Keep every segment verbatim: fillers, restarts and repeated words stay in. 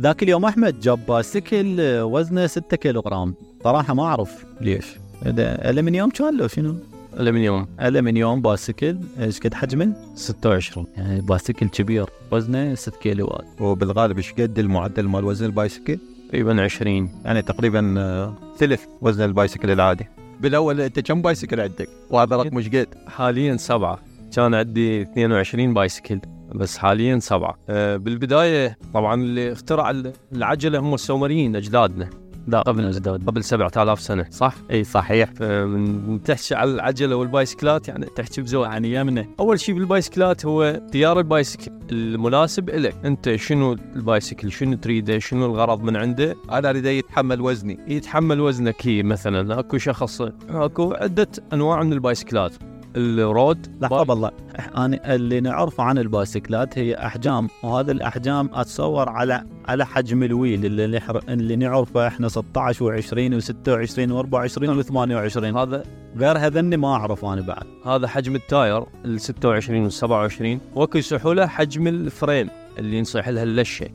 ذاك اليوم أحمد جاب باسكل وزنه ستة كيلوغرام، صراحة ما أعرف ليش. ألمنيوم كان له شنو؟ ألمنيوم ألمنيوم باسكل إيش قد حجمه؟ ستة وعشرين، يعني باسكل كبير وزنه ستة كيلوات. وبالغالب إيش قد المعدل مال وزن البايسكل؟ تقريبا عشرين، يعني تقريبا ثلث وزن البايسكل العادي. بالأول أنت كم بايسكل عندك؟ وهذا رقم إيش قد؟ حاليا سبعة، كان عندي اثنين وعشرين بايسكل بس حالياً سبعة. أه بالبداية طبعاً اللي اخترع العجلة هم السومريين أجدادنا، لا قبل أجداد، قبل سبعة آلاف سنة، صح؟ أي صحيح. من تحكي على العجلة والبايسكلات يعني تحكي بزوء عن يمنه. أول شيء بالبايسكلات هو اختيار البايسكل المناسب إلك أنت، شنو البايسكل، شنو تريده، شنو الغرض من عنده. أنا أريد يتحمل وزني، يتحمل وزنك. هي مثلاً أكو شخص، أكو عدة أنواع من البايسكلات، الرود. لحظة بالله، أنا اللي نعرفه عن البايسكلات هي أحجام، وهذه الأحجام أتصور على على حجم الويل اللي اللي نعرفه إحنا ستة عشر و20 و26 و24 و28. هذا غير هذني ما أعرف أنا بعد. هذا حجم التاير ال ستة وعشرين وال27. وكل سحولة حجم الفريم اللي نصيح لها اللشة.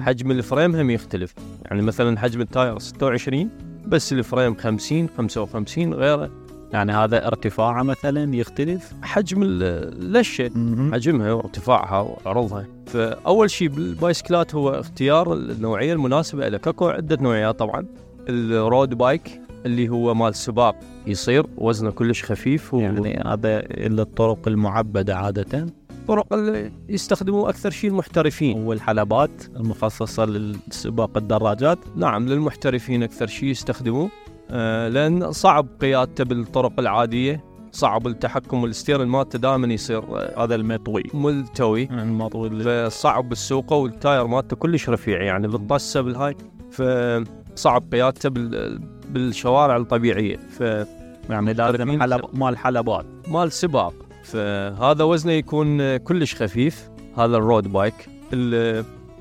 حجم الفريم هم يختلف، يعني مثلا حجم التاير ستة وعشرين بس الفريم خمسين خمسة وخمسين غيره. يعني هذا ارتفاعها مثلا يختلف، حجم اللشة حجمها وارتفاعها وعرضها. فأول شيء بالبايسكلات هو اختيار النوعية المناسبة لك. اكو عدة نوعيات طبعا. الرود بايك اللي هو مال سباق، يصير وزنه كلش خفيف، و... يعني هذا الطرق المعبدة عادة، طرق اللي يستخدموه أكثر شيء المحترفين، والحلبات المخصصة للسباق الدراجات. نعم للمحترفين أكثر شيء يستخدموه، آه لأن صعب قيادته بالطرق العادية، صعب التحكم والستيرن مالته دائما يصير آه هذا المطوي ملتوي المطوي، فصعب السوقه، والتاير مالته كلش رفيع يعني بالطسه بالهاي، فصعب قيادته بالشوارع الطبيعية. ف يعني لازم حلب مال حلبات مال سباق، فهذا وزنه يكون كلش خفيف. هذا الرود بايك.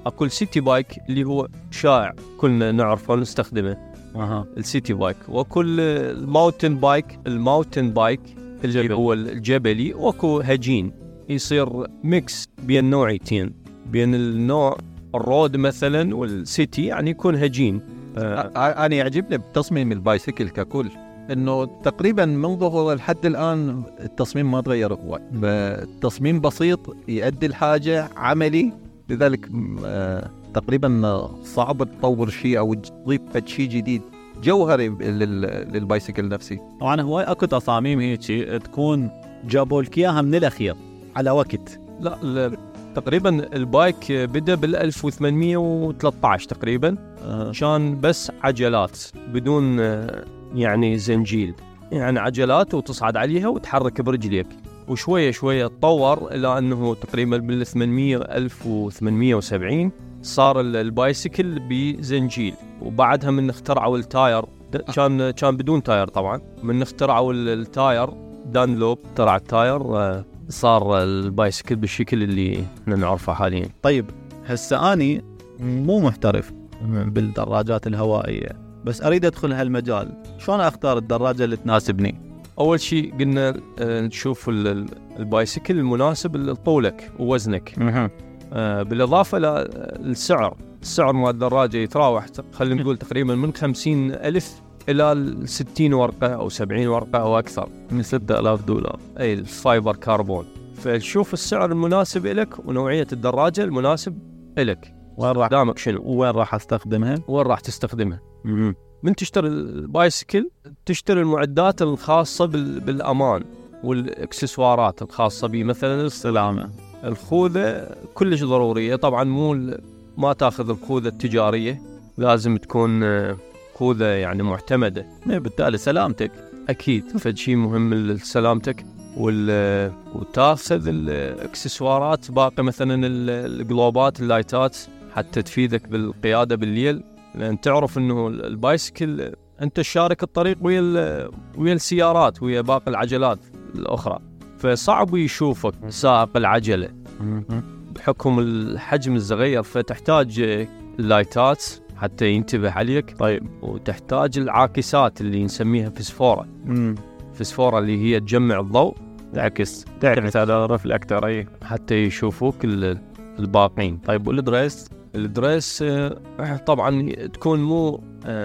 اكو السيتي بايك اللي هو شائع كلنا نعرفه ونستخدمه، اها السيتي بايك. وكل الماوتن بايك، الماوتن بايك اللي هو الجبلي. وكو هجين، يصير ميكس بين نوعيتين، بين النوع الرود مثلا والسيتي، يعني يكون هجين. آه. انا يعجبني بتصميم البايسكل ككل انه تقريبا من ظهوره لحد الان التصميم ما تغير هو. التصميم بسيط يؤدي لحاجه عملي، لذلك آه تقريبا صعب تطور شيء او تضيف شيء جديد جوهري للبايسكل نفسي. طبعا هواي اكو تصاميم هيك تكون جابوا لك اياها من الاخير على وقت. لا تقريبا البايك بدا بالألف وثمانمية وثلاثة عشر تقريبا، كان بس عجلات بدون يعني زنجيل، يعني عجلات وتصعد عليها وتحرك برجليك، وشويه شويه تطور الى انه تقريبا بالثمانمية ألف وثمانمية وسبعين صار البايسكل بزنجيل. وبعدها من اخترعوا التاير، كان كان بدون تاير طبعا. من اخترعوا التاير دانلوب، اخترع التاير، صار البايسكل بالشكل اللي احنا نعرفه حاليا. طيب هسه اني مو محترف بالدراجات الهوائيه، بس اريد ادخل هالمجال، شلون اختار الدراجه اللي تناسبني؟ اول شيء قلنا نشوف البايسكل المناسب لطولك ووزنك. بالإضافة للسعر، السعر مال الدراجة يتراوح خلينا نقول تقريبا من خمسين ألف إلى ستين ورقة أو سبعين ورقة أو أكثر، من ستة آلاف دولار أي الفايبر كاربون. فشوف السعر المناسب إلك ونوعية الدراجة المناسب إلك، وين راح دامك شنو، وين راح استخدمها، وين راح تستخدمها. من تشتري البايسكل تشتري المعدات الخاصة بالأمان والإكسسوارات الخاصة به، مثلا السلامة. الخوذة كلش ضرورية طبعا، مو ما تاخذ الخوذة التجارية، لازم تكون خوذة يعني معتمدة، بالتالي سلامتك أكيد فد شيء مهم لسلامتك. وال... وتاخذ الإكسسوارات باقي، مثلا القلوبات اللايتات حتى تفيدك بالقيادة بالليل، لأن تعرف أنه البايسكل أنت شارك الطريق ويا ال... ويا السيارات ويا باقي العجلات الأخرى، فصعب يشوفك سائق العجلة بحكم الحجم الصغير، فتحتاج اللايتات حتى ينتبه عليك. طيب وتحتاج العاكسات اللي نسميها فسفورة، فسفورة اللي هي تجمع الضوء، تعكس تعكس على الرفل أكثر حتى يشوفوك الباقين. طيب والدريس الدريس طبعا تكون مو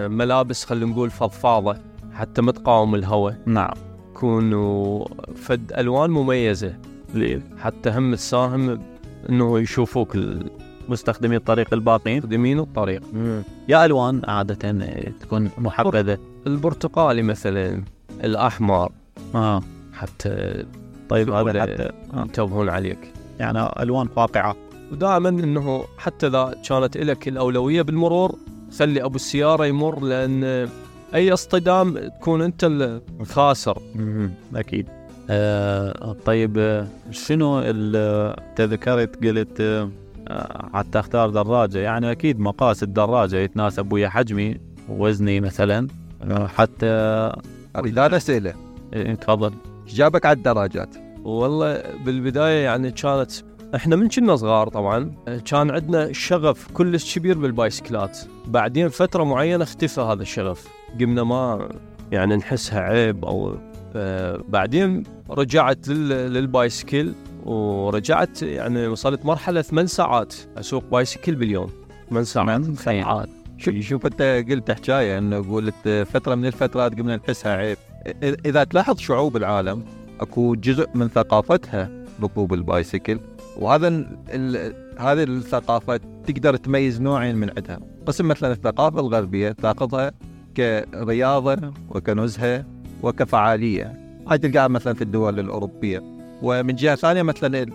ملابس خلينا نقول فضفاضة حتى ما تقاوم الهواء. نعم. يكونوا فد ألوان مميزة حتى هم تساهم إنه يشوفوك المستخدمين الطريق الباقين مستخدمين الطريق. مم. يا ألوان عادة تكون محبذة، البرتقالي مثلا، الأحمر. آه. حتى طيب هذا حتى ينتبهون آه. عليك، يعني ألوان واقعة. ودائما إنه حتى إذا كانت لك الأولوية بالمرور خلي أبو السيارة يمر، لأن أي اصطدام تكون أنت الخاسر. أكيد. أه طيب شنو تذكرت قلت أه حتى أختار دراجة، يعني أكيد مقاس الدراجة يتناسب ويا حجمي ووزني مثلا. حتى أريد أن أسأله. تفضل. جابك على الدراجات؟ والله بالبداية يعني كانت إحنا من كنا صغار طبعا كان عندنا شغف كلش كبير بالبايسكلات، بعدين فترة معينة اختفى هذا الشغف، قمنا ما يعني نحسها عيب أو بعدين رجعت للبايسكل، ورجعت يعني وصلت مرحلة ثمان ساعات أسوق بايسكل باليوم. ثمان ساعات. شوف أنت قلت حكاية إنه قلت فترة من الفترات قمنا نحسها عيب. إذا تلاحظ شعوب العالم أكو جزء من ثقافتها ركوب البايسكل، وهذا هذه الثقافة تقدر تميز نوعين من عندها. قسم مثلا الثقافة الغربية تأخذها كرياضة وكنزهة وكفعالية، هاي تلقاها مثلا في الدول الأوروبية. ومن جهة ثانية مثلا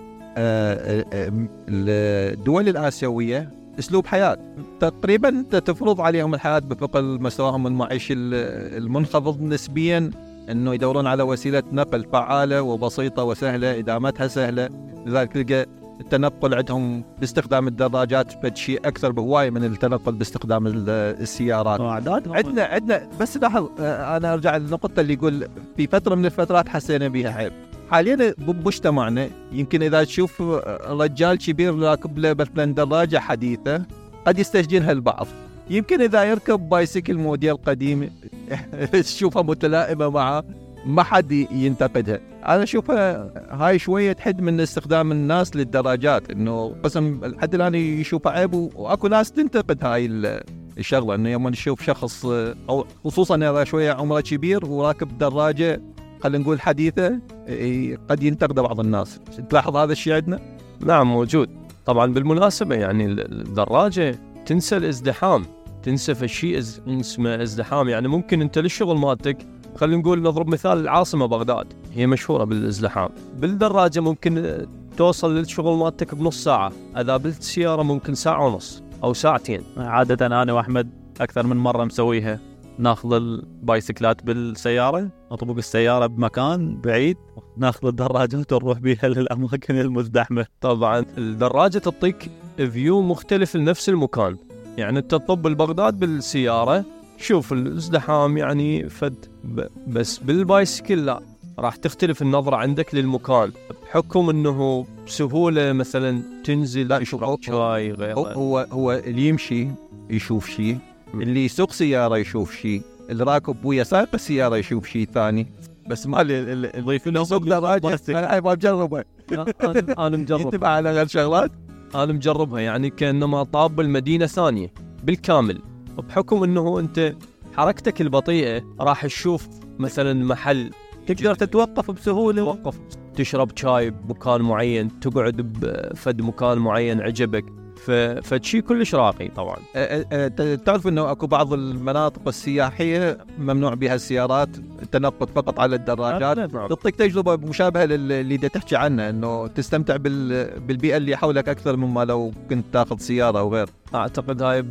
الدول الآسيوية أسلوب حياة تقريبا تفرض عليهم الحياة بفقل مستواهم المعيشي المنخفض نسبيا، أنه يدورون على وسيلة نقل فعالة وبسيطة وسهلة إدامتها سهلة، لذلك تلقى التنقل عندهم باستخدام الدراجات شيء أكثر بهواية من التنقل باستخدام السيارات. عندنا عندنا بس لاحظ أنا أرجع للنقطة اللي يقول في فترة من الفترات حسينا بها عيب. حاليا بمجتمعنا يمكن إذا تشوف رجال كبير راكب له مثلا دراجة حديثة قد يستجدينها البعض، يمكن إذا يركب بايسكل موديل قديم تشوفها متلائمة معه ما حد ينتقدها. أنا أشوفها هاي شوية حد من استخدام الناس للدراجات، إنه قسم الحد الآن يشوفها عيب، وأكو ناس تنتقد هاي الشغلة، إنه يوم نشوف شخص أو خصوصاً إذا شوية عمره كبير وراكب دراجة خلينا نقول حديثة قد ينتقد بعض الناس. تلاحظ هذا الشيء عندنا؟ نعم موجود طبعاً. بالمناسبة يعني الدراجة تنسى الازدحام، تنسى في شيء اسمه ازدحام، يعني ممكن أنت للشغل مالتك خلينا نقول نضرب مثال العاصمة بغداد، هي مشهورة بالازدحام. بالدراجة ممكن توصل للشغل مالتك بنص ساعة، إذا بالسيارة ممكن ساعة ونص أو ساعتين. عادة أنا وأحمد أكثر من مرة مسويها، ناخذ البايسكلات بالسيارة، نطبق السيارة بمكان بعيد، ناخذ الدراجات ونروح بيها للأماكن المزدحمة. طبعا الدراجة تعطيك فيو مختلف لنفس المكان، يعني أنت تطب البغداد بالسيارة شوف الازدحام يعني فد، بس بالبايسكل لا، راح تختلف النظرة عندك للمكان بحكم انه بسهولة مثلا تنزل لا يشوف شيء غير. هو هو اللي يمشي يشوف شيء، اللي يسوق سيارة يشوف شيء، اللي راكب ويا سايق السيارة يشوف شيء ثاني، بس ما اللي يضيف له سوق دراجة. انا بجربها، انا مجرب انت على غير شغلات، انا مجربها يعني كأنما طاب المدينة ثانية بالكامل، بحكم انه انت حركتك البطيئة راح تشوف مثلا محل تقدر تتوقف بسهولة، وقف تشرب شاي بمكان معين، تقعد بفد مكان معين عجبك، فشي كلش راقي. طبعا تعرف انه اكو بعض المناطق السياحية ممنوع بها السيارات، التنقل فقط على الدراجات، تعطيك تجربة مشابهة للي تحكي عنها، انه تستمتع بالبيئة اللي حولك اكثر مما لو كنت تاخذ سيارة او غير. اعتقد هاي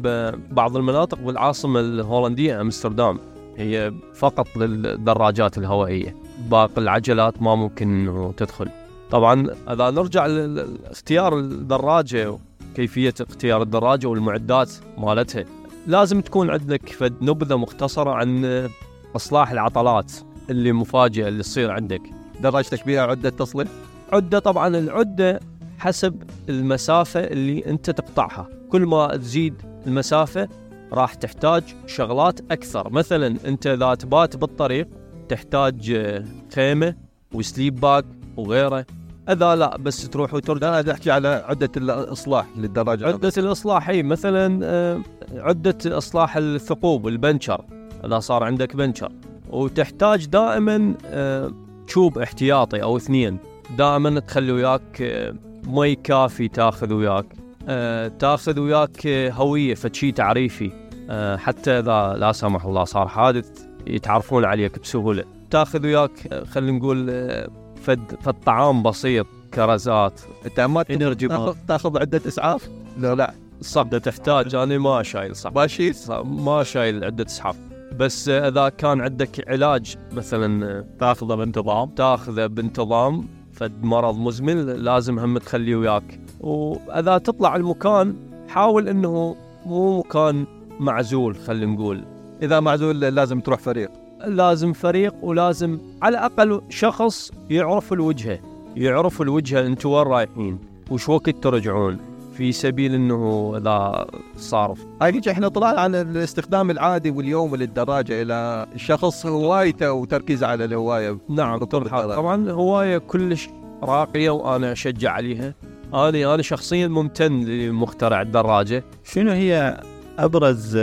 بعض المناطق بالعاصمة الهولندية امستردام هي فقط للدراجات الهوائية، باقي العجلات ما ممكن انه تدخل. طبعا اذا نرجع لاختيار الدراجة، كيفية اختيار الدراجة والمعدات مالتها، لازم تكون عندك فد نبذة مختصرة عن إصلاح العطلات اللي مفاجئة اللي تصير عندك. دراجتك بيها عدة تصليح؟ عدة طبعا، العدة حسب المسافة اللي أنت تقطعها، كل ما تزيد المسافة راح تحتاج شغلات أكثر. مثلا أنت إذا تبات بالطريق تحتاج خيمة وسليب باك وغيره، اذا لا بس تروح وترجع. انا احكي على عده الاصلاح للدراجه، عده الاصلاح هي مثلا عده اصلاح الثقوب، البنشر اذا صار عندك بنشر، وتحتاج دائما شوب احتياطي او اثنين دائما تخلي وياك، مي كافي تاخذ وياك، تاخذ وياك هويه فشي تعريفي، حتى اذا لا سمح الله صار حادث يتعرفون عليك بسهوله. تاخذ وياك خلينا نقول فد فالطعام بسيط، كرزات، انت ما انرجي بار. تاخذ عده اسعاف؟ لا لا صبده تحتاج. انا ما شايل صب ما شيل ما شايل عده اسعاف، بس اذا كان عندك علاج مثلا تاخذه بانتظام تاخذه بانتظام فد مرض مزمن لازم هم تخليه وياك. واذا تطلع المكان حاول انه مو مكان معزول، خلينا نقول اذا معزول لازم تروح فريق، لازم فريق، ولازم على الأقل شخص يعرف الوجهة، يعرف الوجهة أنتوا وين رايحين وش وقت ترجعون، في سبيل أنه إذا صار أكيد. إحنا طلعنا عن الاستخدام العادي واليوم للدراجة إلى شخص هوايته وتركيز على الهواية. نعم طبعا هواية كلش راقية وأنا أشجع عليها. أنا أنا شخصيا ممتن لمخترع الدراجة. شنو هي أبرز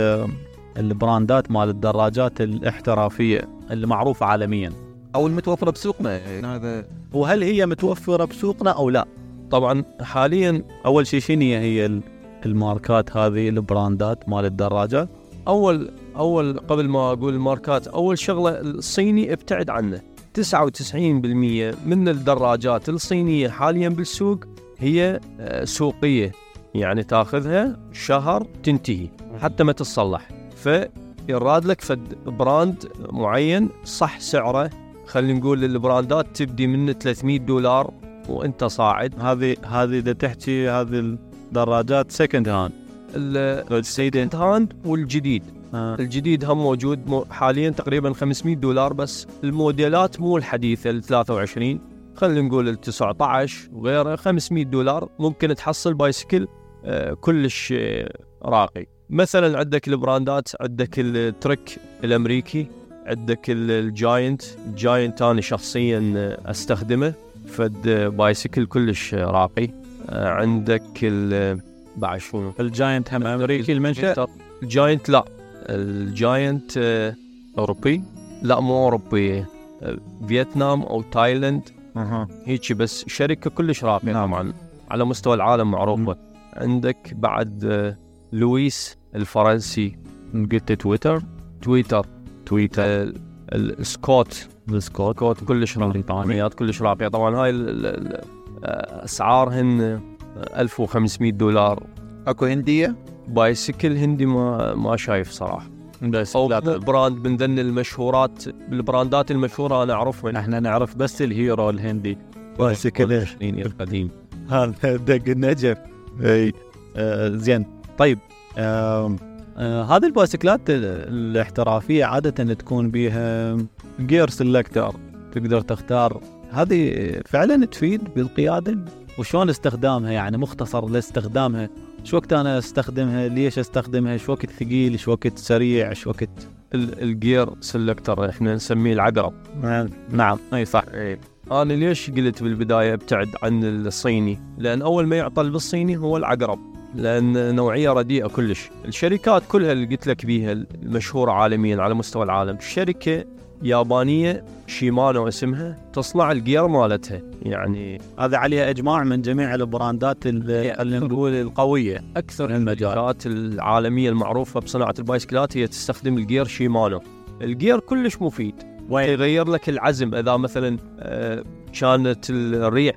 البراندات مال الدراجات الاحترافية المعروفة عالميا أو المتوفرة بسوقنا هذا، وهل هي متوفرة بسوقنا أو لا؟ طبعا حاليا أول شيء شنو هي الماركات هذه البراندات مال الدراجات؟ أول أول قبل ما أقول الماركات، أول شغلة الصيني ابتعد عنه. تسعة وتسعين بالمئة من الدراجات الصينية حاليا بالسوق هي سوقية، يعني تاخذها شهر تنتهي حتى ما تصلح. فيراد لك فد براند معين صح سعره، خلينا نقول البراندات تبدي من ثلاثمية دولار وانت صاعد. هذه هذه ده تحكي هذه الدراجات سكند هاند، السكند هاند والجديد آه. الجديد هم موجود حاليا تقريبا خمسمية دولار، بس الموديلات مو الحديثة الثلاثة وعشرين، خلينا نقول التسعة عشر وغيره خمسمية دولار ممكن تحصل بايسكل آه كلش آه راقي. مثلا عندك البراندات، عندك التريك الامريكي، عندك الجاينت. الجاينت انا شخصيا استخدمه فد بايسكل كلش راقي. عندك بعد شنو الجاينت هم امريكي المنشأ؟ الجاينت لا، الجاينت اوروبي، لا مو اوروبي، فيتنام او تايلاند اها هيك، بس شركه كلش راقيه طبعا على مستوى العالم معروفه. عندك بعد لويس الفرنسي، قلت تويتر تويتر تويتر السكوت السكوت كلش راقية، كلش راقية طبعا. هاي اسعارهن ألف وخمسمية دولار. اكو هندية بايسكل هندي ما ما شايف صراحة، بس او براند من ضمن المشهورات، بالبراندات المشهورة انا اعرفها. احنا نعرف بس الهيرو الهندي بايسكل القديم هذا دق النجف. اي زين طيب آه، آه، هذه البايسكلات الاحترافية عادة تكون بيها جير سيلكتر، تقدر تختار. هذه فعلا تفيد بالقيادة، وشون استخدامها يعني مختصر لاستخدامها، شو وقت أنا استخدمها، ليش استخدمها، شو وقت ثقيل، شو وقت سريع، شو وقت الجير سيلكتر احنا نسميه العقرب. نعم أي صح. أنا ليش قلت بالبداية ابتعد عن الصيني، لأن أول ما يعطل بالصيني هو العقرب، لأن نوعية رديئة كلش. الشركات كلها اللي قلت لك بيها المشهورة عالميا على مستوى العالم، شركة يابانية شيمانو اسمها تصنع الجير مالتها، يعني هذا عليها إجماع من جميع البراندات اللي نقول القوية. أكثر الشركات العالمية المعروفة بصناعة البايسكلات هي تستخدم الجير شيمانو. الجير كلش مفيد، ويغير لك العزم. إذا مثلا كانت الريع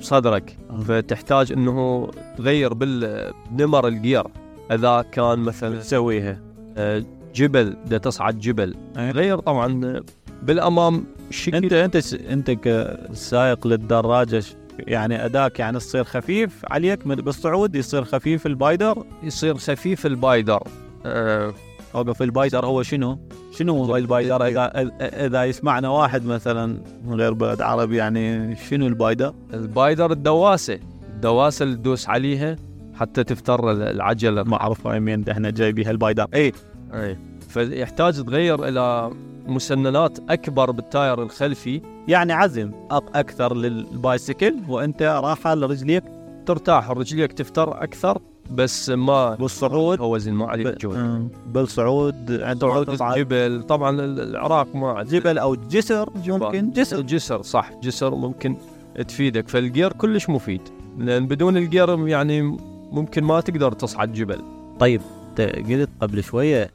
بصدرك فتحتاج انه تغير بالنمر الجير، اذا كان مثلا تسويها جبل ده تصعد جبل غير طبعا بالامام شكل. انت انت انت كسائق للدراجه يعني اداك يعني تصير خفيف عليك بالصعود، يصير خفيف البايدر، يصير خفيف البايدر أه. اوقف البايدر هو شنو شنو البايدر؟ اذا اذا يسمعنا واحد مثلا من غير بلد عربي، يعني شنو البايدر؟ البايدر الدواسه، الدواسه اللي تدوس عليها حتى تفتر العجله، ما اعرف وين احنا جايبين هالبايدر. اي اي فيحتاج تغير الى مسننات اكبر بالتاير الخلفي يعني عزم أكثر للبايسكل وأنت راحة لرجليك ترتاح ورجليك تفتر أكثر، بس ما بالصعود هو وزن ما عليه جهد. بالصعود جبل طبعا العراق ما جبل أو جسر، ممكن جسر جسر صح جسر ممكن تفيدك. فالجير كلش مفيد، لأن بدون الجير يعني ممكن ما تقدر تصعد جبل. طيب قلت قبل شوية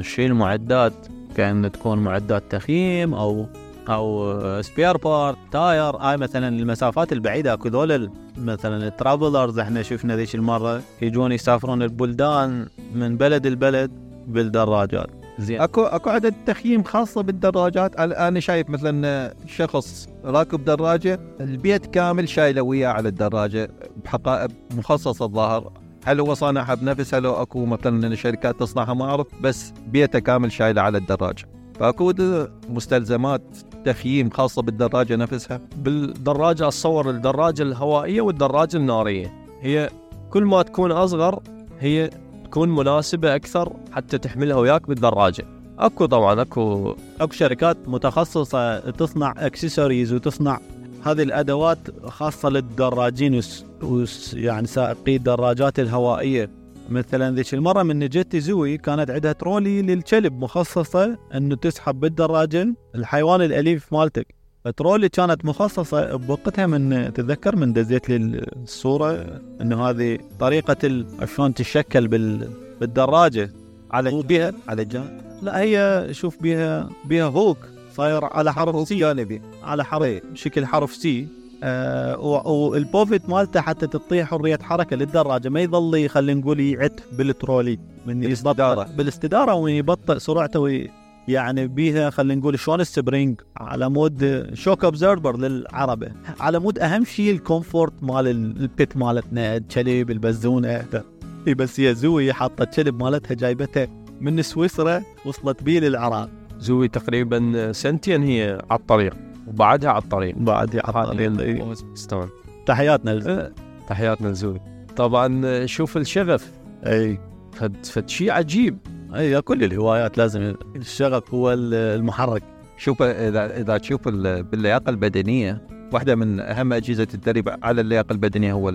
شيء المعدات كأن تكون معدات تخييم أو أو سبير بار تاير، آي مثلا المسافات البعيدة كذول مثلا الترابلرز احنا شفنا ذيش المرة يجون يسافرون البلدان من بلد البلد بالدراجات. زين اكو اكو عدد تخييم خاصة بالدراجات. انا شايف مثلا شخص راكب دراجة البيت كامل شايله وياه على الدراجة بحقائب مخصصة الظاهر، هل هو صانعها بنفسه لو اكو مثلا شركات تصنعها ما اعرف، بس بيته كامل شايله على الدراجة. فاكو مستلزمات تخييم خاصة بالدراجة نفسها. بالدراجة أتصور الدراجة الهوائية والدراجة النارية هي كل ما تكون أصغر هي تكون مناسبة أكثر حتى تحملها وياك بالدراجة. أكو طبعا أكو أكو شركات متخصصة تصنع أكسسوارز وتصنع هذه الأدوات خاصة للدراجين وس يعني سائقي الدراجات الهوائية. مثلا ذيك المرة من جت زوي كانت عندها ترولي للكلب مخصصة أنه تسحب بالدراجة الحيوان الأليف مالتك. الترولي كانت مخصصة بوقتها من تذكر من دزيت للصورة أنه هذه طريقة عشان تشكل بالدراجة على بها على الجانب. لا هي شوف بها بها هوك صاير على حرف سي جانبي على حرف شكل حرف سي. آه والبوفيت مالته حتى تطيح حرية حركة للدراجة، ما يظل خلينا نقول يعت بالترولي من الاستدارة بالاستدارة وين يبطئ سرعته، يعني بيها خلينا نقول شلون السبرينج على مود شوك ابزربر للعربة، على مود أهم شيء الكومفورت مال البيت مالتنا الكلب البزونة. بس هي زوي حاطة الكلب مالتها جايبته من سويسرا وصلت بيه للعراق. زوي تقريبا سنتين هي على الطريق وبعدها على الطريق بعدها على الطريق استمر. تحياتنا لزوي تحياتنا لزوي طبعا. شوف الشغف اي فد شيء عجيب. اي كل الهوايات لازم الشغف هو المحرك. شوف اذا اذا تشوف باللياقه البدنيه واحده من اهم اجهزه التدريب على اللياقه البدنيه هو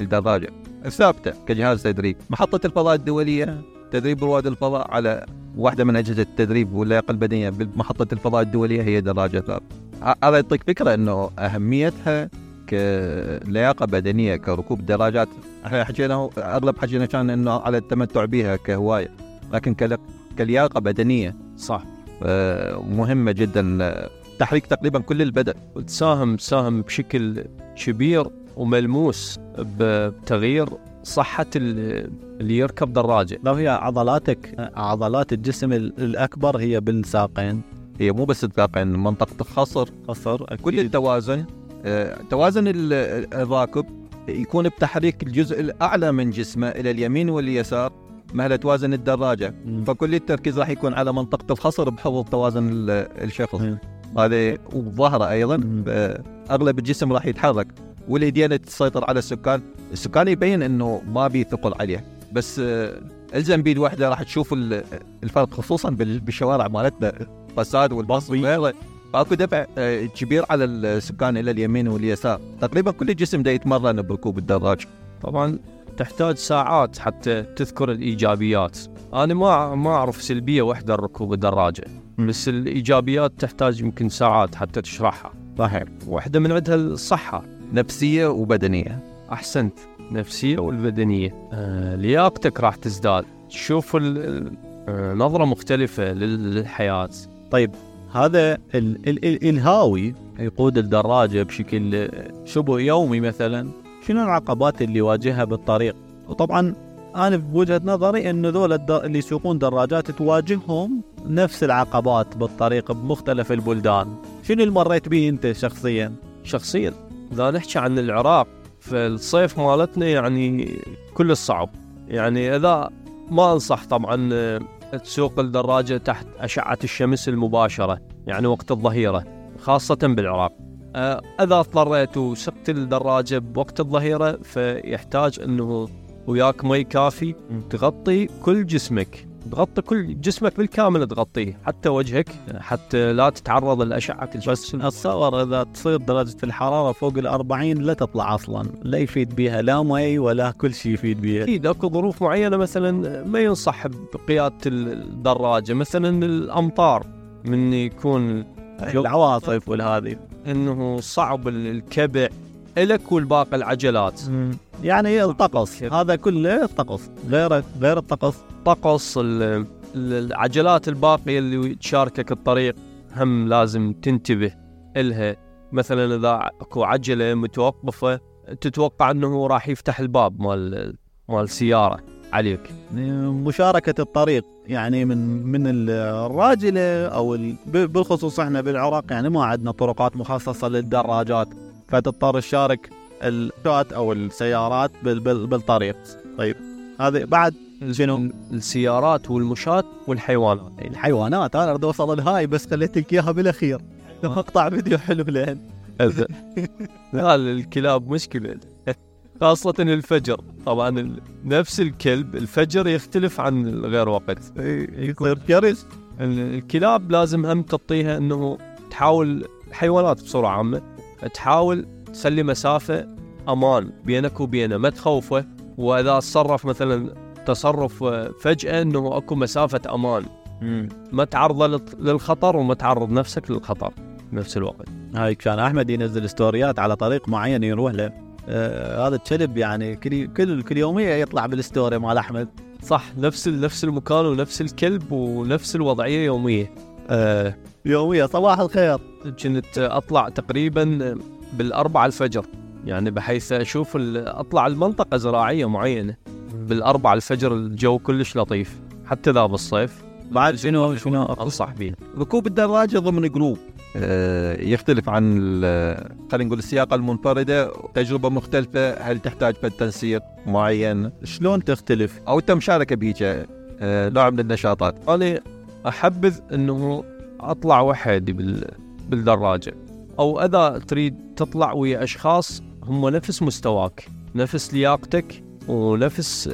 الدراجه الثابته كجهاز تدريب. محطه الفضاء الدوليه تدريب رواد الفضاء على واحده من اجهزه التدريب واللياقه البدنيه بمحطه الفضاء الدوليه هي دراجه ثابته. هذا يعطيك فكرة أنه أهميتها كلياقة بدنية كركوب دراجات. احنا حكينا أغلب حكينا كان أنه على التمتع بها كهواية، لكن كلياقة بدنية صح مهمة جدا. تحريك تقريبا كل البدن وتساهم ساهم بشكل كبير وملموس بتغيير صحة اللي يركب دراجة. لو هي عضلاتك عضلات الجسم الأكبر هي بالساقين، هي مو بس الساقين منطقة الخصر خصر كل التوازن. آه، توازن الراكب يكون بتحريك الجزء الأعلى من جسمه إلى اليمين واليسار مهلا توازن الدراجة. مم. فكل التركيز راح يكون على منطقة الخصر بحفظ توازن الشخص هذا وظهره أيضا. أغلب الجسم راح يتحرك والهديانة تسيطر على السكان. السكان يبين أنه ما بيثقل عليه، بس آه، الزم بيد واحدة راح تشوف الفرق خصوصا بالشوارع مالتنا فساد والباص وغيره. فأكو دفع كبير على السكان إلى اليمين واليسار. تقريبا كل الجسم دا يتمرن بركوب الدراجة. طبعا تحتاج ساعات حتى تذكر الإيجابيات. أنا ما ما أعرف سلبية وحدة ركوب الدراجة، بس الإيجابيات تحتاج يمكن ساعات حتى تشرحها. صحيح. واحدة من عندها الصحة نفسية وبدنية. أحسنت، نفسية والبدنية. آه، لياقتك راح تزداد، تشوف آه، نظرة مختلفة للحياة. طيب هذا ال ال ال الهاوي يقود الدراجة بشكل شبه يومي. مثلا شنو العقبات اللي يواجهها بالطريق؟ وطبعا أنا بوجهة نظري أنه ذول اللي يسوقون دراجات تواجههم نفس العقبات بالطريق بمختلف البلدان. شنو اللي مريت به أنت شخصيا؟ شخصيا إذا نحكي عن العراق فالصيف مالتنا يعني كل الصعب، يعني إذا ما أنصح طبعا تسوق الدراجة تحت أشعة الشمس المباشرة، يعني وقت الظهيرة خاصة بالعراق. إذا اضطريت وسقت الدراجة بوقت الظهيرة فيحتاج أنه وياك مي كافي تغطي كل جسمك تغطي كل جسمك بالكامل، تغطيه حتى وجهك حتى لا تتعرض للأشعة كل شيء. بس أتصور إذا تصير درجة الحرارة فوق الأربعين لا تطلع أصلا، لا يفيد بها لا مي ولا كل شيء يفيد بها. أكيد أكو ظروف معينة مثلا ما ينصح بقيادة الدراجة، مثلا الأمطار من يكون العواصف والهذه إنه صعب الكبع لك والباقي العجلات مم. يعني الطقس هذا كله الطقس، غير غير الطقس طقس العجلات الباقية اللي تشاركك الطريق هم لازم تنتبه إلها. مثلا إذا أكو عجلة متوقفة تتوقع أنه راح يفتح الباب مال مال سيارة عليك. مشاركة الطريق يعني من من الراجلة أو بالخصوص إحنا بالعراق يعني ما عندنا طرقات مخصصة للدراجات، فتضطر تشارك الشات أو السيارات بالطريق. طيب هذه بعد شنو؟ السيارات والمشات والحيوانات. الحيوانات أنا أريد أوصل لهاي بس خليتك إياها بالأخير، مقطع فيديو حلو لهن. لا الكلاب مشكلة خاصة الفجر. طبعا نفس الكلب الفجر يختلف عن غير وقت، يصير كارثة. الكلاب لازم هم تعطيها أنه تحاول، حيوانات بصورة عامة تحاول تسلي مسافة أمان بينك وبينه، ما تخوفه، وإذا تصرف مثلا تصرف فجأة أنه أكو مسافة أمان، ما تعرض للخطر وما تعرض نفسك للخطر نفس الوقت. هاي كان أحمد ينزل ستوريات على طريق معين يروح له، آه هذا الكلب يعني كل كل كل يومية يطلع بالستوري مع أحمد، صح نفس نفس المكان ونفس الكلب ونفس الوضعية يومية. آه يومية صباح الخير. كنت أطلع تقريبا بالأربعة الفجر، يعني بحيث أشوف أطلع المنطقة زراعية معينة بالأربعة الفجر. الجو كلش لطيف حتى ذا بالصيف. بعد شنو شنو أنصح به؟ ركوب الدراجة ضمن جروب أه يختلف عن خلينا نقول السياقة المنفردة، تجربة مختلفة. هل تحتاج تنسيق معين؟ شلون تختلف أو تمشاركة بيجا أه نوع من النشاطات؟ أنا أحبذ إنه أطلع وحدي بال بالدراجة، أو إذا تريد تطلع ويا أشخاص هم نفس مستواك نفس لياقتك ونفس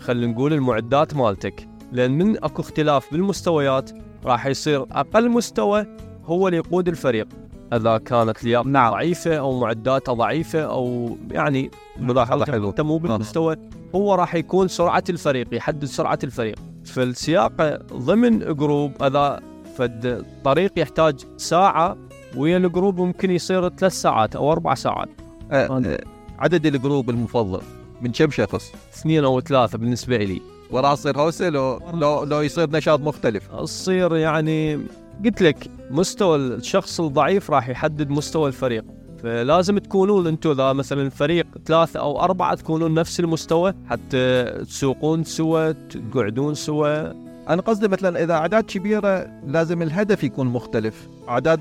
خلينا نقول المعدات مالتك، لأن من أكو اختلاف بالمستويات راح يصير أقل مستوى هو اللي يقود الفريق، إذا كانت لياقة نعم. ضعيفة أو معداتها ضعيفة أو يعني ملاحظة تمو بالمستوى، هو راح يكون سرعة الفريق يحدد سرعة الفريق. فالسياقة ضمن جروب إذا فالطريق يحتاج ساعة ويا الجروب ممكن يصير ثلاث ساعات أو أربع ساعات. أه أه عدد الجروب المفضل من كم شخص؟ اثنين أو ثلاثة بالنسبة لي. وراء يصير هوسة لو, لو, لو يصير نشاط مختلف يصير يعني قلت لك مستوى الشخص الضعيف راح يحدد مستوى الفريق، فلازم تكونوا أنتوا ذا مثلا فريق ثلاثة أو أربعة تكونوا نفس المستوى حتى تسوقون سوا تقعدون سوا. أنا قصدي مثلاً إذا أعداد كبيرة لازم الهدف يكون مختلف، أعداد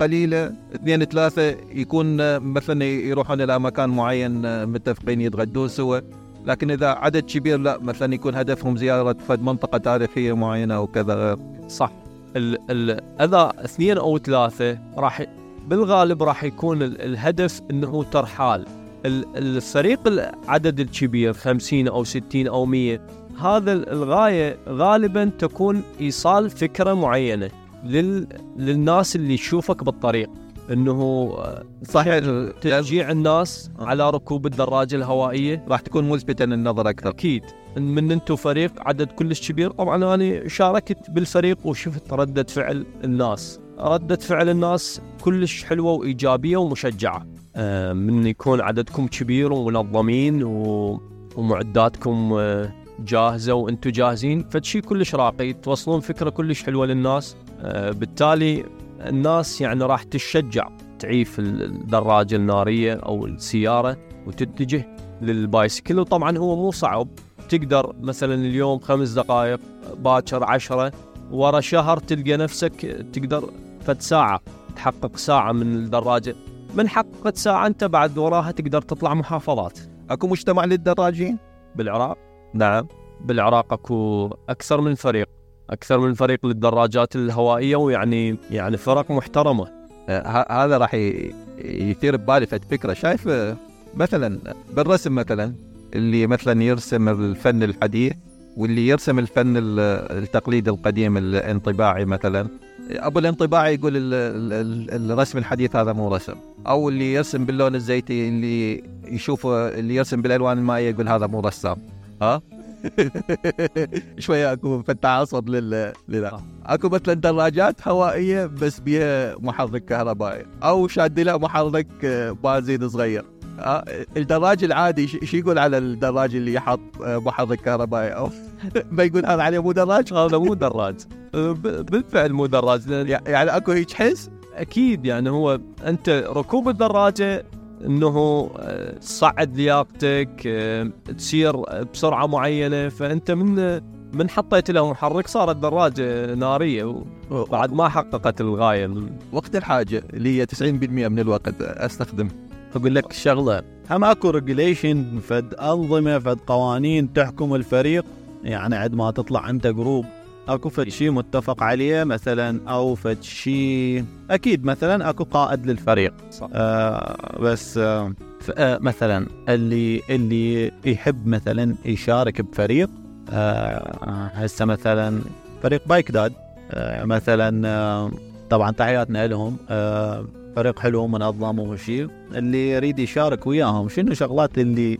قليلة اثنين ثلاثة يكون مثلاً يروحون إلى مكان معين متفقين يتغدون سوا. لكن إذا عدد كبير لا، مثلاً يكون هدفهم زيارة فد منطقة تاريخية معينة أو كذا. صح. ال ال إذا اثنين أو ثلاثة راح بالغالب راح يكون الهدف إنه ترحال. الفريق العدد الكبير خمسين أو ستين أو مية، هذا الغاية غالباً تكون إيصال فكرة معينة لل... للناس اللي يشوفك بالطريق، إنه صحيح تشجيع الناس على ركوب الدراجة الهوائية راح تكون مثبتاً النظر أكثر. أكيد من أنتوا فريق عدد كلش كبير. طبعاً أنا شاركت بالفريق وشفت ردة فعل الناس، ردة فعل الناس كلش حلوة وإيجابية ومشجعة. آه من يكون عددكم كبير ومنظمين و... ومعداتكم آه جاهزة وانتوا جاهزين، فشي كلش راقي، توصلون فكرة كلش حلوة للناس. آه بالتالي الناس يعني راح تشجع تعيف الدراجة النارية أو السيارة وتتجه للبايسكل. وطبعا هو مو صعب، تقدر مثلا اليوم خمس دقائق باكر عشرة، ورا شهر تلقى نفسك تقدر فت ساعة تحقق ساعة من الدراجة، من حققت ساعة انت بعد وراها تقدر تطلع محافظات. أكو مجتمع للدراجين بالعراق؟ نعم بالعراق أكو أكثر من فريق، أكثر من فريق للدراجات الهوائية، ويعني يعني فرق محترمة. آه هذا راح يثير ببالي فكرة. شايف مثلا بالرسم مثلا اللي مثلا يرسم الفن الحديث واللي يرسم الفن التقليدي القديم الانطباعي مثلا، أبو الانطباعي يقول الرسم الحديث هذا مو رسم، أو اللي يرسم باللون الزيتي اللي يشوفه اللي يرسم بالألوان المائية يقول هذا مو رسام. ها شوية أكو فتعصب لل للا أكو مثلا دراجات هوائية بس بيها محرك كهربائي أو شاد لها محرك بنزين صغير. الدراج العادي شي يقول على الدراج اللي يحط محرك كهربائي أو ما يقول هذا عليه مو دراج، هذا مو دراج بالفعل مو دراج. يعني أكو هيك حس أكيد، يعني هو أنت ركوب الدراجة انه تصعد لياقتك، تسير بسرعه معينه، فانت من من حطيت له محرك صارت دراجه ناريه وبعد ما حققت الغايه وقت الحاجه اللي هي تسعين بالمئة من الوقت استخدم. اقول لك شغله، هم اكو ريجوليشن فد انظمه فد قوانين تحكم الفريق، يعني عد ما تطلع انت جروب اكو فد شيء متفق عليه مثلا او فد شيء اكيد مثلا اكو قائد للفريق صح. آه بس آه مثلا اللي اللي يحب مثلا يشارك بفريق آه هسه مثلا فريق بايكداد آه مثلا آه طبعا تحياتنا لهم، آه فريق حلو منظم وشيء، اللي يريد يشارك وياهم شنو شغلات اللي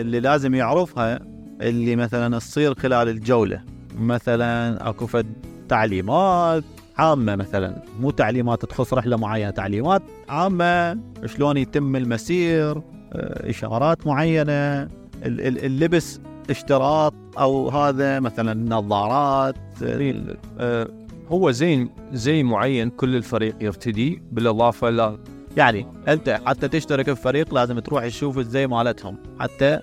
اللي لازم يعرفها اللي مثلا تصير خلال الجوله. مثلا اكو فد تعليمات عامه، مثلا مو تعليمات تخص رحله معينه، تعليمات عامه شلون يتم المسير، اشارات معينه، اللبس اشتراط او هذا مثلا نظارات. هو زين زي معين كل الفريق يرتدي بالاضافه لا، يعني انت حتى تشترك بفريق لازم تروح تشوف زي مالتهم حتى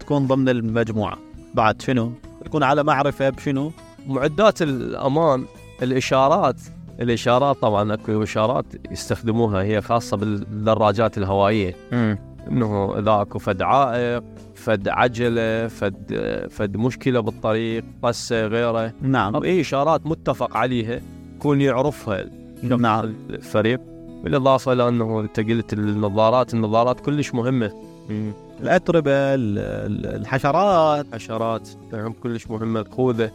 تكون ضمن المجموعه. بعد شنو تكون على معرفة بشنو معدات الأمان، الإشارات الإشارات طبعاً أكو إشارات يستخدموها هي خاصة بالدراجات الهوائية، إنه إذا أكو فد عائق، فد عجلة، فد فد مشكلة بالطريق، قصة، غيره. نعم، أي إشارات متفق عليها يكون يعرفها نعم الفريق. بالإضافة لأنه تقلت النظارات النظارات كلش مهمة. مم. الأتربة، الحشرات حشرات طبعاً كلش مهمة، الخوذة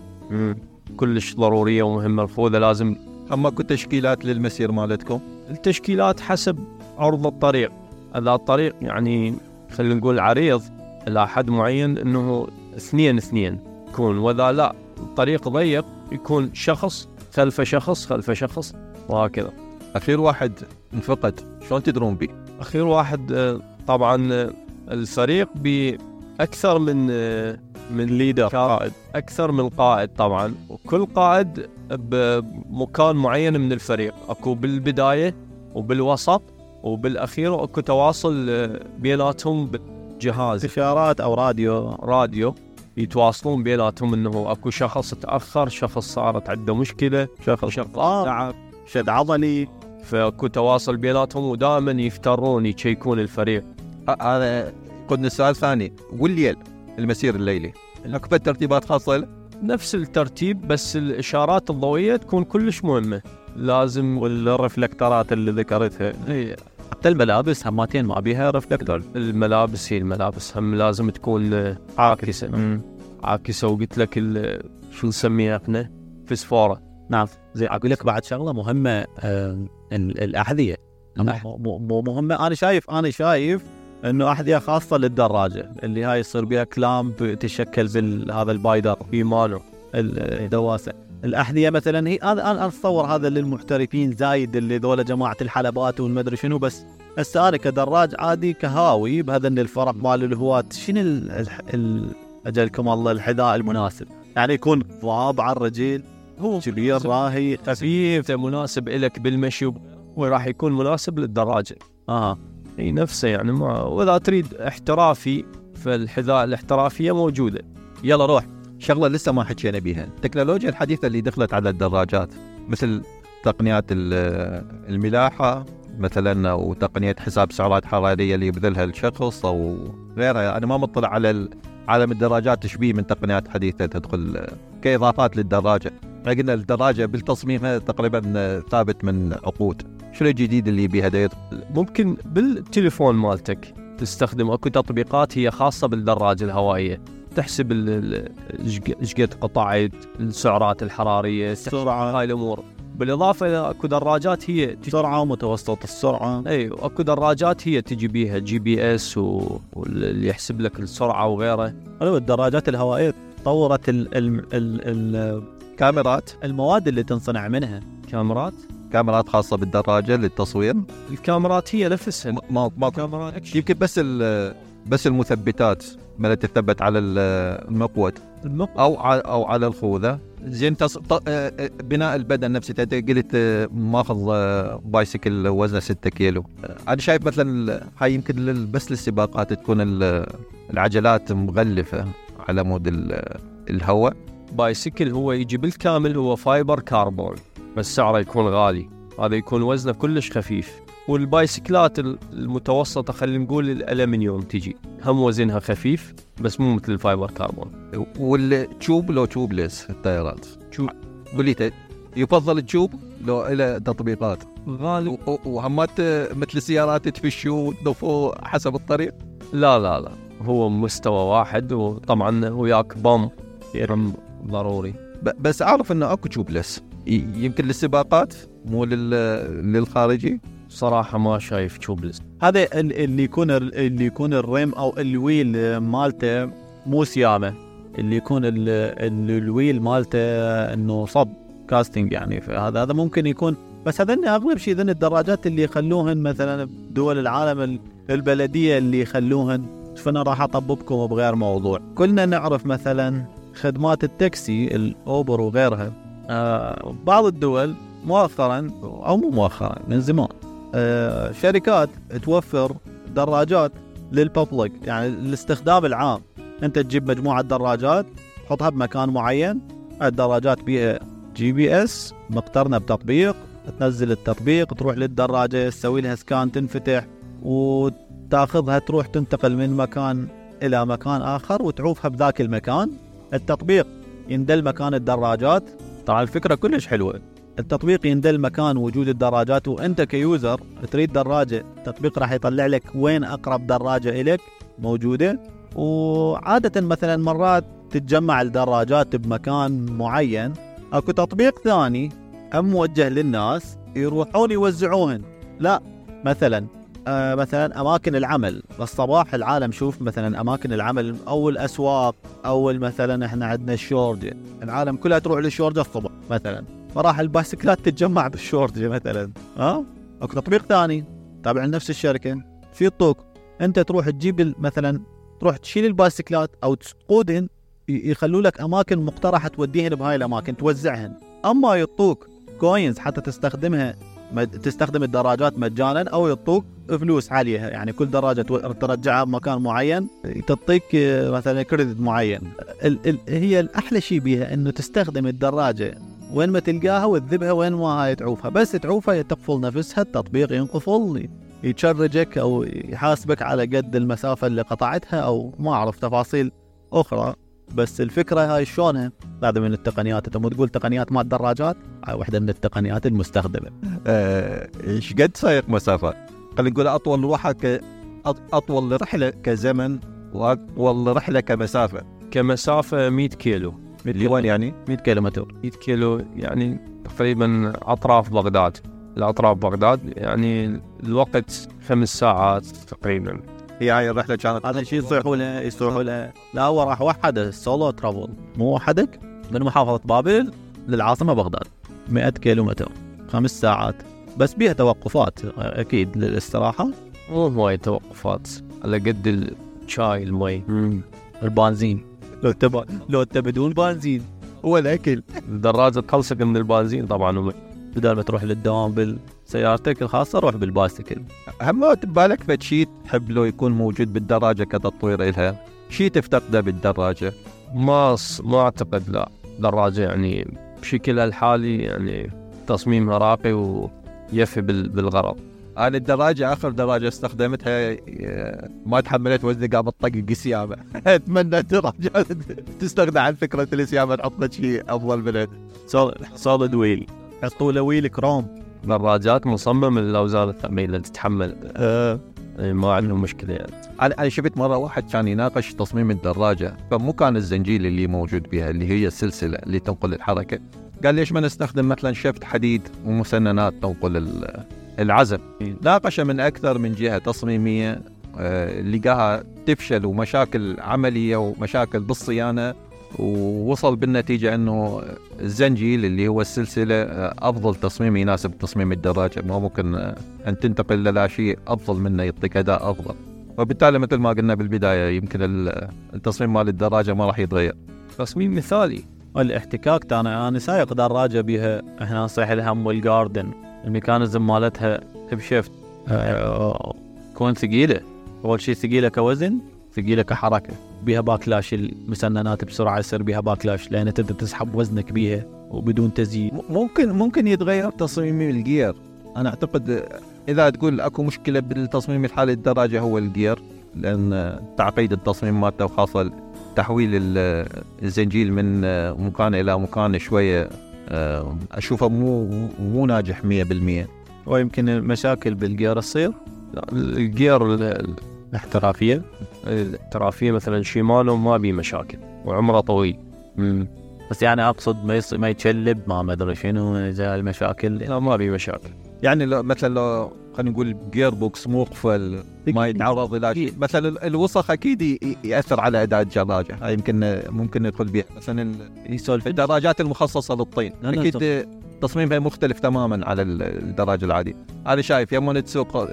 كلش ضرورية ومهمة الخوذة لازم. أما كل تشكيلات للمسير مالتكم، التشكيلات حسب عرض الطريق. إذا الطريق يعني خلينا نقول عريض إلى حد معين إنه اثنين اثنين يكون، وإذا لا الطريق ضيق يكون شخص خلف شخص خلف شخص وهكذا. أخير واحد انفقد شلون تدرون بي؟ أخير واحد طبعاً الفريق بأكثر من من ليدر، قائد، أكثر من قائد طبعاً، وكل قائد بمكان معين من الفريق. أكو بالبداية وبالوسط وبالأخير، أكو تواصل بيناتهم بجهاز إشارات أو راديو راديو يتواصلون بيناتهم إنه أكو شخص تأخر، شخص صارت عنده مشكلة، شخص تعب، شد عضلي، فأكو تواصل بيناتهم ودائماً يفترون يشيكون الفريق. هذا قدنا السؤال الثاني، والليل المسير الليلي أكبر ترتيبات خاصة نفس الترتيب، بس الإشارات الضوئية تكون كلش مهمة لازم، والرفلكترات اللي ذكرتها هي. حتى الملابس هماتين ما بيها رفلكتر، الملابس هي الملابس هم لازم تكون عاكسة عاكسة وقلت لك شو نسميها احنا فسفورة. نعم، زي أقول لك بعد شغلة مهمة، آه الأحذية مو مهمة. أنا شايف أنا شايف انه احذيه خاصه للدراجه اللي هاي يصير بها كلامب تشكل بهذا البايدر في ماله الدواسه. الاحذيه مثلا هي انا اتصور هذا للمحترفين زايد اللي ذولا جماعه الحلبات والمدري شنو، بس هسه انا كدراج عادي كهاوي بهذا الفرق مال الهواة شنو ال... ال... اجلكم الله الحذاء المناسب، يعني يكون ضاب على الرجل، هو كبير راهي خفيف مناسب لك بالمشي وراح يكون مناسب للدراجه. اه اي نفسه يعني ما، واذا تريد احترافي فالحذاء الاحترافيه موجوده. يلا روح شغله لسه ما حكينا بيها، التكنولوجيا الحديثه اللي دخلت على الدراجات مثل تقنيات الملاحه مثلا وتقنيه حساب سعرات حراريه اللي يبذلها الشخص او غيرها. انا ما مطلع على عالم الدراجات تشبيه من تقنيات حديثه تدخل كاضافات للدراجه. قلنا الدراجه بالتصميم تقريبا ثابت من عقود، شو الجديد اللي بهداية؟ ممكن بالتليفون مالتك تستخدم أكو تطبيقات هي خاصة بالدراجة الهوائية تحسب شقد قطعت السعرات الحراريه السرعه هاي الامور. بالاضافه الى اكو دراجات هي سرعه ومتوسط السرعه. اي اكو دراجات هي تجي بيها جي بي اس واللي يحسب لك السرعه وغيره. الدراجات الهوائيه طورت ال ال ال الكاميرات، المواد اللي تنصنع منها كاميرات كاميرات خاصه بالدراجه للتصوير. الكاميرات هي نفسها ما ما كاميرات، يمكن بس بس المثبتات ما تثبت على المقود او او على الخوذه. زين تص... ط... بناء البدن نفسه. قلت ماخذ بايسكل وزنه ستة كيلو. انا شايف مثلا هاي يمكن بس للسباقات تكون العجلات مغلفه على مود الهواء. بايسكل هو يجي بالكامل هو فايبر كاربون بس سعره يكون غالي، هذا يكون وزنه كلش خفيف. والبايسكلات المتوسطه خلينا نقول الالمنيوم تجي هم وزنها خفيف بس مو مثل الفايبر كاربون. والتشوب لو تشوبلس التايرات تشوب قلت يفضل التشوب لو إلى تطبيقات غالي وهمات مثل السيارات تفشوا وتضفوا حسب الطريق. لا لا لا هو مستوى واحد، وطبعا وياك بام يرم ضروري. بس اعرف انه اكو تشوبلس يمكن للسباقات مو للخارجي. صراحه ما شايف تشوبلس. هذا اللي يكون اللي يكون الريم او الويل مالته مو سيامه، اللي يكون الويل مالته انه صب كاستنج يعني. فهذا هذا ممكن يكون، بس هذا اغلب شيء ذن الدراجات اللي يخلوهن مثلا بدول العالم البلديه اللي يخلوهن. فانا راح اطببكم بغير موضوع. كلنا نعرف مثلا خدمات التاكسي الاوبر وغيرها. آه بعض الدول مؤخرا او مو مؤخرا من زمان آه شركات توفر دراجات للببليك، يعني الاستخدام العام. انت تجيب مجموعه دراجات تحطها بمكان معين، الدراجات بيها جي بي اس مقترنه بتطبيق، تنزل التطبيق تروح للدراجه تسوي لها سكان تنفتح وتاخذها تروح تنتقل من مكان الى مكان اخر وتعوفها بذاك المكان. التطبيق يندل مكان الدراجات. طبعا الفكره كلش حلوه. التطبيق يندل مكان وجود الدراجات، وانت كيوزر تريد دراجه التطبيق راح يطلع لك وين اقرب دراجه اليك موجوده. وعاده مثلا مرات تتجمع الدراجات بمكان معين، اكو تطبيق ثاني موجه للناس يروحون يوزعوهن. لا مثلا آه مثلا اماكن العمل بالصباح العالم، شوف مثلا اماكن العمل او الاسواق او مثلا احنا عندنا الشورجه، العالم كلها تروح للشورجه الصبح مثلا، فراح البايسكلات تتجمع بالشورجه مثلا. ها اكو تطبيق ثاني تابع لنفس الشركه في طوق، انت تروح تجيب مثلا تروح تشيل البايسكلات او تقودهن، يخلوا لك اماكن مقترحه توديهن بهاي الاماكن توزعهن. اما يطوق كوينز حتى تستخدمها، تستخدم الدراجات مجانا او يعطوك فلوس عليها، يعني كل دراجه ترجعها بمكان معين تعطيك مثلا كريدت معين. ال- ال- هي الاحلى شيء بيها انه تستخدم الدراجه وين ما تلقاها وتذبها وين ما هاي تعوفها، بس تعوفها تقفل نفسها، التطبيق ينقفل يتشرجك او يحاسبك على قد المسافه اللي قطعتها او ما اعرف تفاصيل اخرى. بس الفكره هاي شلونها هذا من التقنيات. انت مو تقول تقنيات مال الدراجات، هاي واحده من التقنيات المستخدمه. ايش قد سايق مسافه خلينا نقول اطول روحه ك... اطول رحله كزمن واطول رحله كمسافه. كمسافه مية كيلو لوين يعني مية كيلومتر. مية كيلو يعني تقريبا اطراف بغداد، الاطراف بغداد يعني الوقت خمس ساعات تقريبا. هي هاي الرحله كانت هذا الشيء يصيحوا لها يصيحوا لها لا هو راح وحده سولو ترافل، مو وحدك من محافظه بابل للعاصمه بغداد مية كيلومتر خمس ساعات. بس بيها توقفات اكيد للاستراحه، مو هواي توقفات على قد الشاي المي البنزين. لو تبى لو تبدون بنزين ولا اكل الدراجه تخلصك من البنزين طبعا. بدل ما تروح للدوام بالسيارتك الخاصه روح بالبايسكل. هم بالك فشي تحب لو يكون موجود بالدراجه كتطوير إلها، شي تفتقده بالدراجه؟ ما ما اعتقد. لا دراجه يعني بشكلها الحالي يعني تصميمها راقي ويفي بالغرض. انا الدراجه اخر دراجه استخدمتها ما تحملت وزني قام الطق السيامه. اتمنى الدراجه تستغنى عن فكره السيامه تعطيك شيء افضل من صالد ويل. حطوا له ويل كروم. دراجات مصممة للأوزان الثقيلة تتحمل. أه ما عندهم مشكله يعني. انا شفت مره واحد كان يناقش تصميم الدراجه، فمو كان الزنجيل اللي موجود بها اللي هي السلسله اللي تنقل الحركه، قال ليش ما نستخدم مثلا شفت حديد ومسننات تنقل العزم. ناقش من اكثر من جهه تصميميه لقاها تفشل ومشاكل عمليه ومشاكل بالصيانه، ووصل بالنتيجه انه الزنجيل اللي هو السلسله افضل تصميم يناسب تصميم الدراجه، ما ممكن ان تنتقل الى شيء افضل منه يعطيك اداء افضل. وبالتالي مثل ما قلنا بالبدايه يمكن التصميم مال الدراجه ما راح يتغير. تصميم مثالي الاحتكاك تاعنا، انا سايق دراجه بها هنا صحيح الهم والجاردن الميكانيزم مالتها بشفت كون ثقيله، اول شيء ثقيله كوزن، ثقيله كحركه، بيها باكلاش المسننات بسرعه يصير بيها باكلاش لان تقدر تسحب وزنك بيها وبدون تزيين. ممكن ممكن يتغير تصميم الجير، انا اعتقد اذا تقول اكو مشكله بالتصميم الحالي الدراجه هو الجير، لان تعقيد التصميم مالته وخاصه تحويل الزنجيل من مكان الى مكان شويه اشوفه مو مو ناجح مية بالمية، ويمكن المشاكل بالجير تصير الجير الاحترافيه الاحترافيه مثلا شيمانو ما بيه مشاكل وعمره طويل مم. بس يعني اقصد ما يص... ما يتشلب ما ما ادري شنو المشاكل، لا ما بيه مشاكل يعني لو مثلا لو خلينا نقول جير بوكس موقفه ما يتعرض الى شيء مثلا الوسخ اكيد ياثر على اداء الدراجه، هاي يمكن ممكن يدخل بيه مثلا يسولف الدراجات المخصصه للطين اكيد تصميمها مختلف تماماً على الدراجة العادية. أنا شايف يوم من تسوق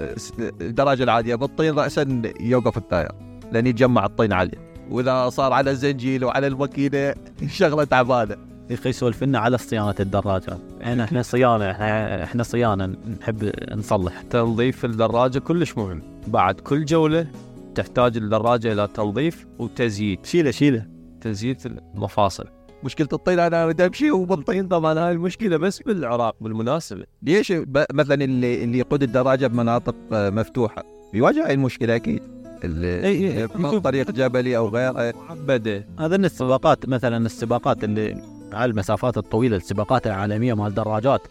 الدراجة العادية بالطين رأساً يوقف التاير لأن يتجمع الطين عليه، وإذا صار على الزنجيل وعلى الماكينة شغلة تعبانة. يخي سولفنا على صيانة الدراجة، إحنا إحنا صيانة إحنا إحنا صيانة نحب نصلح. تنظيف الدراجة كلش مهم، بعد كل جولة تحتاج الدراجة إلى تنظيف وتزييت، شيله شيله تزييت المفاصل. مشكلة الطين أنا أريد أمشي وبالطين طبعاً هاي المشكلة بس بالعراق بالمناسبة. ليش مثلاً اللي اللي يقود الدراجة بمناطق مفتوحة يواجه المشكلة أكيد اللي طريق جبلي أو غيره معبدة. هذا السباقات مثلاً السباقات اللي على المسافات الطويلة، السباقات العالمية مع الدراجات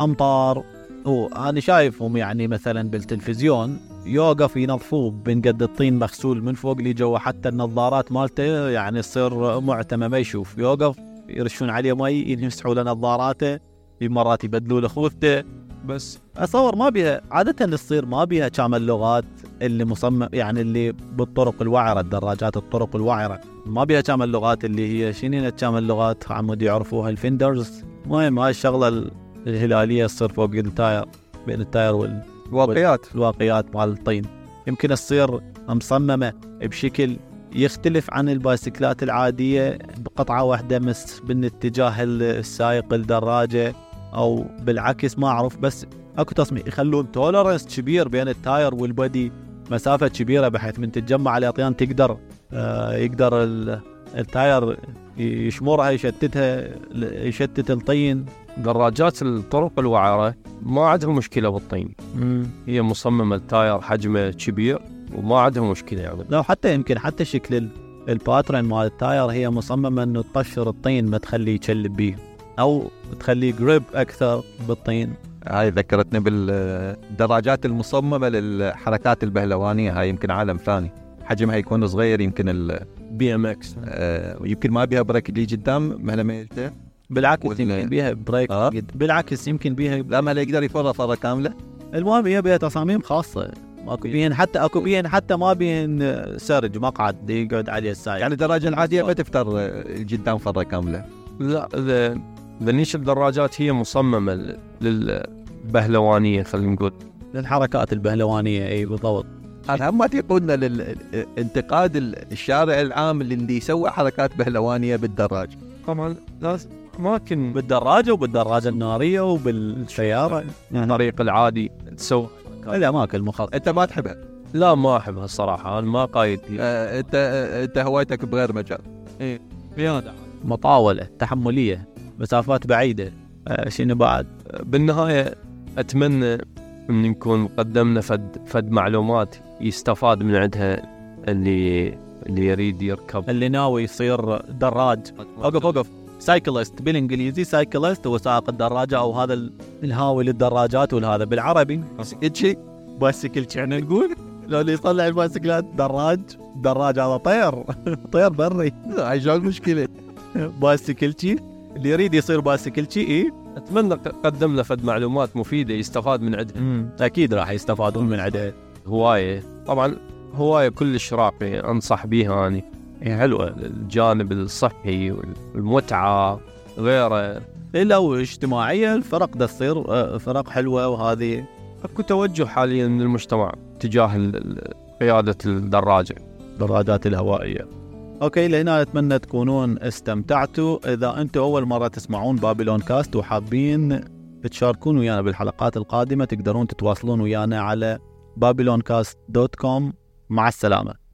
أمطار، وأنا شايفهم يعني مثلاً بالتلفزيون يوقف ينظفوه بين قد الطين مغسول من فوق لي جوا، حتى النظارات مالته يعني تصير معتمه ما يشوف، يوقف يرشون عليه مي يمسحوا له نظاراته، مرات يبدلوا له خوذته. بس اصور ما بيها عاده اللي تصير ما بيها كامل لغات اللي مصمم يعني اللي بالطرق الوعره، الدراجات الطرق الوعره ما بيها كامل لغات اللي هي شنينه كامل لغات عمود يعرفوها الفندرز. المهم هاي الشغله الهلاليه تصير فوق التاير بين التاير وال الواقيات الواقيات مع الطين يمكن تصير مصممة بشكل يختلف عن البايسكلات العادية بقطعة واحدة مس من اتجاه السائق الدراجة أو بالعكس ما أعرف، بس أكو تصميم يخلون تولرنس كبير بين التاير والبدي، مسافة كبيرة بحيث من تتجمع الأطيان تقدر آه يقدر التاير يشمرها يشتتها يشتت الطين. دراجات الطرق الوعرة ما عندهم مشكلة بالطين مم. هي مصممة التاير حجمه كبير وما عندهم مشكلة يعني. لو حتى يمكن حتى شكل الباترن مال التاير هي مصممة انه تطشر الطين ما تخليه يتشلب بيه او تخليه جريب اكثر بالطين. هاي ذكرتني بالدراجات المصممة للحركات البهلوانية، هاي يمكن عالم ثاني، حجمها يكون صغير يمكن البي ام اكس آه، ويمكن ما بيها بريك اللي قدام مهلا ميلته بالعكس يمكن بيها بريك آه. بالعكس يمكن بيها لا ما يقدر يفرها فرة كاملة. المهم هي بيها تصاميم خاصة ماكو بيهن حتى اكو بيهن حتى ما بيهن سرج مقعد يقعد عليه السائق، يعني الدراجة العادية ما تفتر قدام فرة كاملة. لا ذنيش الدراجات هي مصممة للبهلوانية خلينا نقول للحركات البهلوانية. اي بالضبط، هذا ما تقودنا للانتقاد الشارع العام اللي يسوي حركات بهلوانية بالدراجة. طبعا لازم ممكن بالدراجة وبالدراجة النارية وبالسيارة الطريق العادي تسوي الأماكن المخططة. أنت ما تحبها؟ لا ما أحبها الصراحة، أنا ما قايد أه، أنت أنت هوايتك بغير مجال. إيه رياضة مطاولة تحملية مسافات بعيدة أه، شنو بعد. بالنهاية أتمنى إن نكون قدمنا فد فد معلومات يستفاد من عندها اللي اللي يريد يركب اللي ناوي يصير دراج. أوقف أوقف سايكلست بالانجليزي سايكلست هو سائق الدراجه او هذا الهاوي للدراجات، والهذا بالعربي اتشي بايسكل كنا نقول لو اللي يطلع البايسكلات دراج دراج هذا طير طير بري عشان مشكلة بايسكلتي اللي يريد يصير بايسكلتي إيه أتمنى قدم له فد معلومات مفيدة يستفاد من عدها. أكيد راح يستفادون من عدها هواية طبعا هواية كلش راقي أنصح بيها أنا حلوة الجانب الصحي والمتعة غيره. لو اجتماعية الفرق ده تصير فرق حلوة وهذه أكو توجه حاليا من المجتمع تجاه قيادة الدراجة الدراجات الهوائية. أوكي لهنا أتمنى تكونون استمتعتوا. إذا أنتوا أول مرة تسمعون بابلون كاست وحابين تشاركون ويانا بالحلقات القادمة تقدرون تتواصلون ويانا على بابلون كاست دوت كوم. مع السلامة.